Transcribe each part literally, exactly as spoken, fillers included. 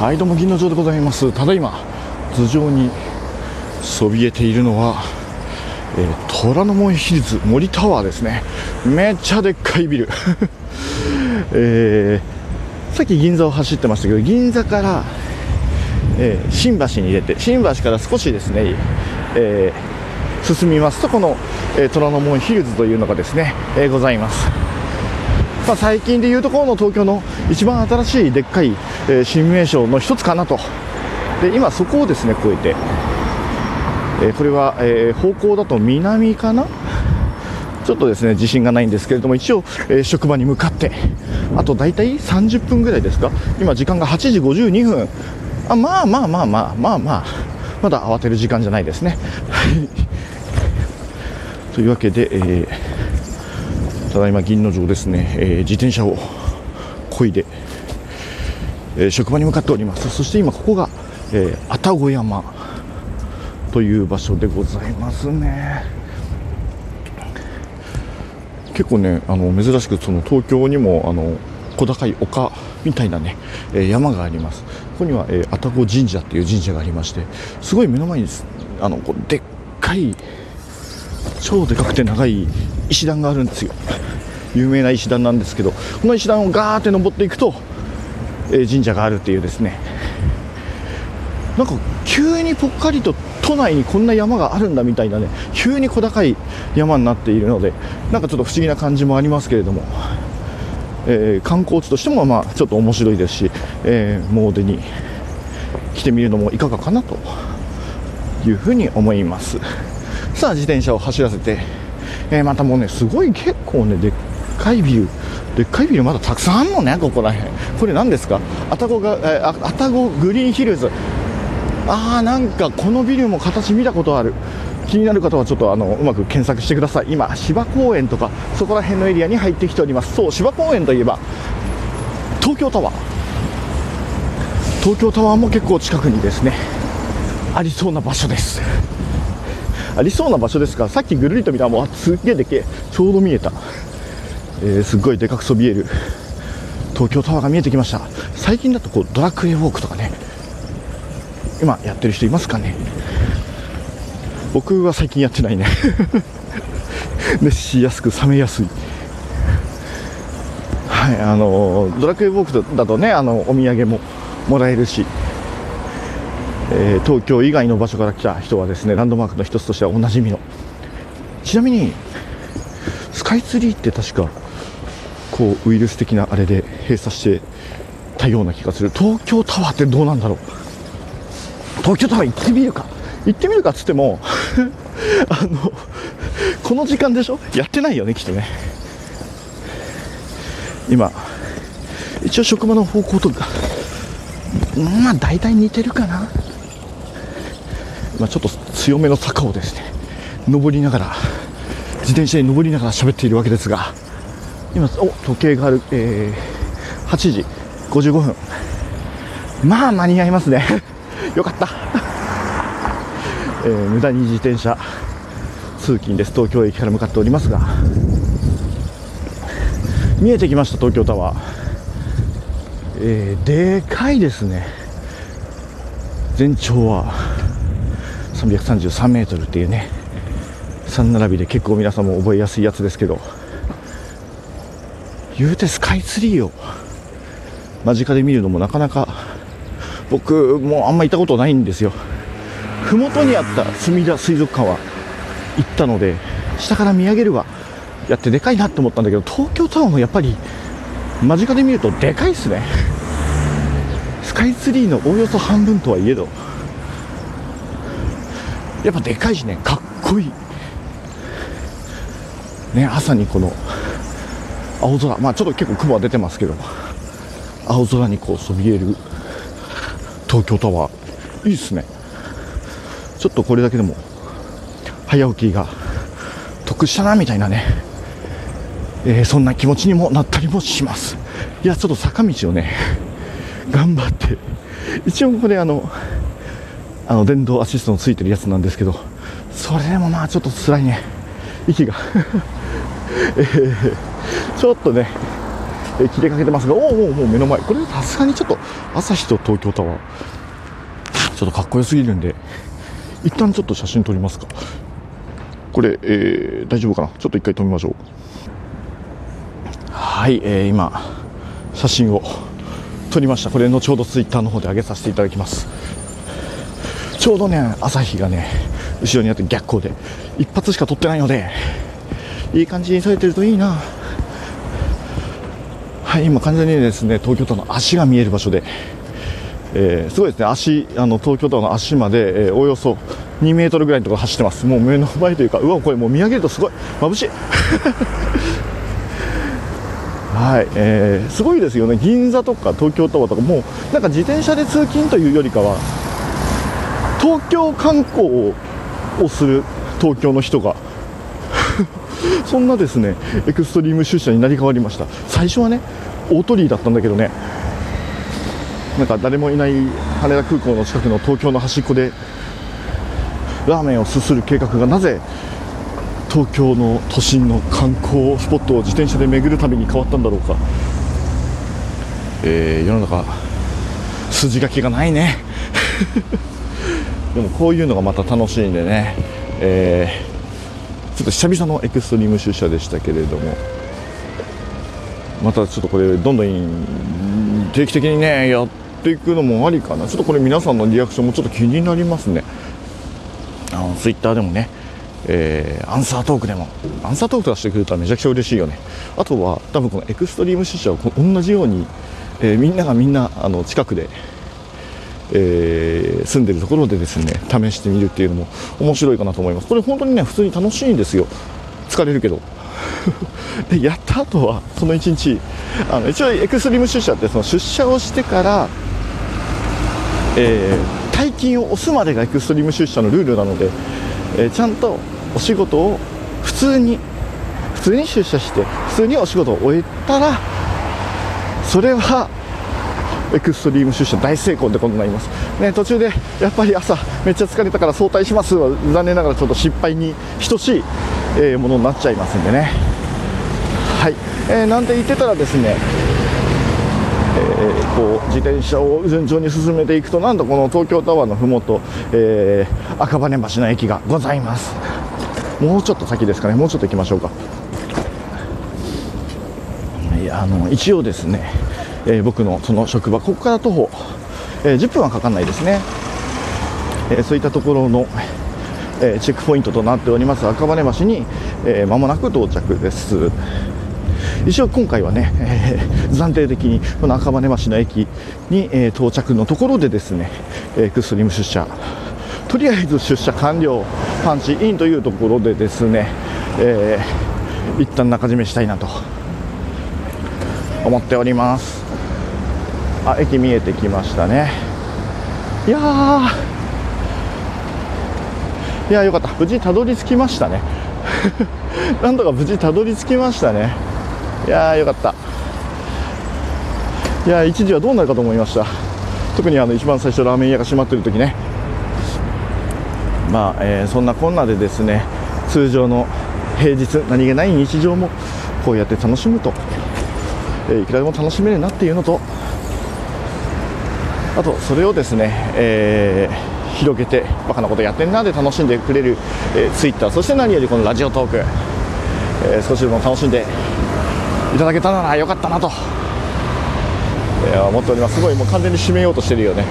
はい、どうも銀之丞でございます。ただいま頭上にそびえているのは、えー、虎ノ門ヒルズ森タワーですね。めっちゃでっかいビル、えー、さっき銀座を走ってましたけど、銀座から、えー、新橋に出て、新橋から少しですね、えー、進みますと、この、えー、虎ノ門ヒルズというのがですね、えー、ございます。まあ最近でいうところの東京の一番新しいでっかい、えー、新名所の一つかなと。で今そこをですね越えて、えー、これは、えー、方向だと南かな、ちょっとですね自信がないんですけれども、一応、えー、職場に向かってあとだいたいさんじゅっぷんぐらいですか。今時間がはちじごじゅうにふん。あ、まあまあまあまあまあまあまだ慌てる時間じゃないですねというわけで、えーただいま銀之丞ですね、えー、自転車をこいで、えー、職場に向かっております。そして今ここが、えー、愛宕山という場所でございますね。結構ね、あの珍しくその東京にもあの小高い丘みたいなね、えー、山があります。ここには、えー、愛宕神社っていう神社がありまして、すごい目の前にあのこうでっかい超でかくて長い石段があるんですよ。有名な石段なんですけど、この石段をガーって登っていくと、えー、神社があるっていうですね、なんか急にぽっかりと都内にこんな山があるんだみたいなね、急に小高い山になっているので、なんかちょっと不思議な感じもありますけれども、えー、観光地としてもまあちょっと面白いですし、えー、詣に来てみるのもいかがかなというふうに思います。さあ自転車を走らせて、えー、またもうね、すごい結構ね、でっかいビル、でっかいビルまだたくさんあるのね、ここらへん。これ何ですか？愛宕が、えー、愛宕グリーンヒルズ。あー、なんかこのビルも形見たことある。気になる方はちょっとあのうまく検索してください。今、芝公園とかそこら辺のエリアに入ってきております。そう、芝公園といえば東京タワー、東京タワーも結構近くにですねありそうな場所です。ありそうな場所ですから、さっきぐるりと見たらもうすげえでけえ、ちょうど見えた、えー、すっごいでかくそびえる東京タワーが見えてきました。最近だとこうドラクエウォークとかね、今やってる人いますかね。僕は最近やってないね熱しやすく冷めやすい。はい、あのー、ドラクエウォークだとね、あのお土産ももらえるし、えー、東京以外の場所から来た人はですね、ランドマークの一つとしてはおなじみの。ちなみにスカイツリーって確かこうウイルス的なあれで閉鎖してたような気がする。東京タワーってどうなんだろう。東京タワー行ってみるか行ってみるかっつってもあのこの時間でしょ、やってないよねきっとね。今一応職場の方向とかまあ大体似てるかな。まあ、ちょっと強めの坂をですね登りながら、自転車に登りながら喋っているわけですが、今お時計がある、えー、はちじごじゅうごふん。まあ間に合いますねよかった、えー、無駄に自転車通勤です。東京駅から向かっておりますが、見えてきました東京タワー。えー、でかいですね。全長はさんびゃくさんじゅうさんメートルっていうね、さん並びで結構皆さんも覚えやすいやつですけど、言うてスカイツリーを間近で見るのもなかなか、僕もあんま行ったことないんですよ。麓にあったすみだ水族館は行ったので下から見上げるはやってでかいなと思ったんだけど、東京タワーもやっぱり間近で見るとでかいっすね。スカイツリーのおおよそ半分とはいえど、やっぱでかいしね、かっこいいね。朝にこの青空、まあちょっと結構雲は出てますけど、青空にこうそびえる東京タワーいいっすね。ちょっとこれだけでも早起きが得したなみたいなね、えー、そんな気持ちにもなったりもします。いや、ちょっと坂道をね頑張って、一応ここであのあの電動アシストのついてるやつなんですけど、それでもまあちょっと辛いね、息が、えー、ちょっとねえー、切れかけてますが、おお、もう目の前、これさすがにちょっと朝日と東京タワーちょっとかっこよすぎるんで、一旦ちょっと写真撮りますか。これ、えー、大丈夫かな、ちょっと一回止めましょう。はい、えー、今写真を撮りました。これ後ほどツイッターの方で上げさせていただきます。ちょうどね、朝日がね後ろにあって逆光で一発しか撮ってないので、いい感じに撮れてるといいな。はい、今完全にですね東京タワーの足が見える場所で、えー、すごいですね、足あの東京タワーの足まで、えー、およそにメートルぐらいのところ走ってます。もう目の前というか、うわ、これもう見上げるとすごい眩しいはい、えー、すごいですよね。銀座とか東京タワーとか、もうなんか自転車で通勤というよりかは東京観光ををする東京の人がそんなですねエクストリーム出社になり変わりました。最初はね大鳥居だったんだけどね、なんか誰もいない羽田空港の近くの東京の端っこでラーメンをすする計画が、なぜ東京の都心の観光スポットを自転車で巡るために変わったんだろうか。えー、世の中筋書きがないねでもこういうのがまた楽しいんでね、えー、ちょっと久々のエクストリーム出社でしたけれども、またちょっとこれどんどん定期的にねやっていくのもありかな。ちょっとこれ皆さんのリアクションもちょっと気になりますね。あのツイッターでもね、えー、アンサートークでもアンサートーク出してくれたらめちゃくちゃ嬉しいよね。あとは多分このエクストリーム出社を同じように、えー、みんながみんなあの近くでえー、住んでるところでですね試してみるっていうのも面白いかなと思います。これ本当にね普通に楽しいんですよ。疲れるけどでやった後はそのいちにちあの一応エクストリーム出社ってその出社をしてから、えー、退勤を押すまでがエクストリーム出社のルールなので、えー、ちゃんとお仕事を普通に普通に出社して普通にお仕事を終えたらそれはエクストリーム出社大成功ってことになります、ね、途中でやっぱり朝めっちゃ疲れたから早退しますは残念ながらちょっと失敗に等しい、えー、ものになっちゃいますんでね。はい、えー、なんて言ってたらですね、えー、こう自転車を順調に進めていくと、なんとこの東京タワーのふもと、えー、赤羽橋の駅がございます。もうちょっと先ですかね、もうちょっと行きましょうか。いや、あの一応ですねえー、僕のその職場、ここから徒歩、えー、じゅっぷんはかかんないですね、えー、そういったところの、えー、チェックポイントとなっております赤羽橋に、えー、間もなく到着です。一応今回はね、えー、暫定的にこの赤羽橋の駅に、えー、到着のところでですねエクストリーム出社、とりあえず出社完了パンチインというところでですね、えー、一旦中締めしたいなと思っております。あ、駅見えてきましたね。いやー、いやーよかった、無事たどり着きましたねなんとか無事たどり着きましたね。いやーよかった。いやー、一時はどうなるかと思いました。特にあの一番最初ラーメン屋が閉まってる時ね。まあ、えー、そんなこんなでですね通常の平日何気ない日常もこうやって楽しむと、えー、いくらでも楽しめるなっていうのと、あとそれをですね、えー、広げてバカなことやってんなで楽しんでくれる、えー、ツイッター、そして何よりこのラジオトーク、えー、少しでも楽しんでいただけたならよかったなと、えー、思っております。すごいもう完全に締めようとしてるよね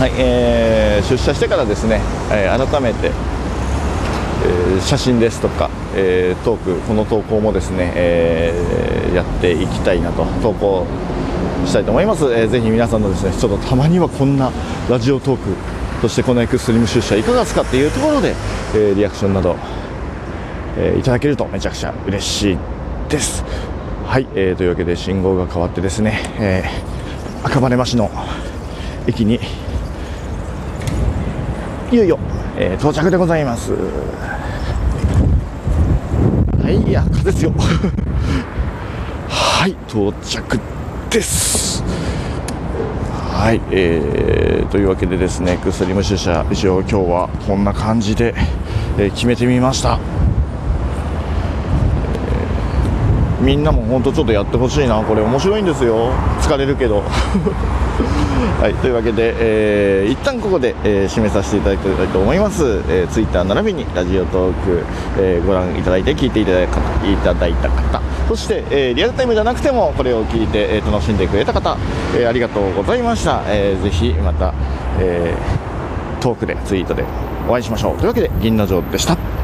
はい、えー、出社してからですね、えー、改めて、えー、写真ですとか、えー、トーク、この投稿もですね、えー、やっていきたいなと、投稿したいと思います。えー、ぜひ皆さんのですねちょっとたまにはこんなラジオトーク、そしてこのエクストリーム出社いかがですかっていうところで、えー、リアクションなど、えー、いただけるとめちゃくちゃ嬉しいです。はい、えー、というわけで信号が変わってですね、えー、赤羽橋の駅にいよいよ、えー、到着でございます。はい、いや風ですよはい、到着です。はい、えー、というわけでですねエクストリーム出社、一応今日はこんな感じで、えー、決めてみました。えみんなも本当ちょっとやってほしいな、これ面白いんですよ、疲れるけどはい、というわけで、えー、一旦ここで、えー、締めさせていただきたいと思います。えー、Twitter 並びにラジオトーク、えー、ご覧いただいて聞いていただいた方、そして、えー、リアルタイムじゃなくてもこれを聞いて、えー、楽しんでくれた方、えー、ありがとうございました。えー、ぜひまた、えー、トークでツイートでお会いしましょう。というわけで銀の城でした。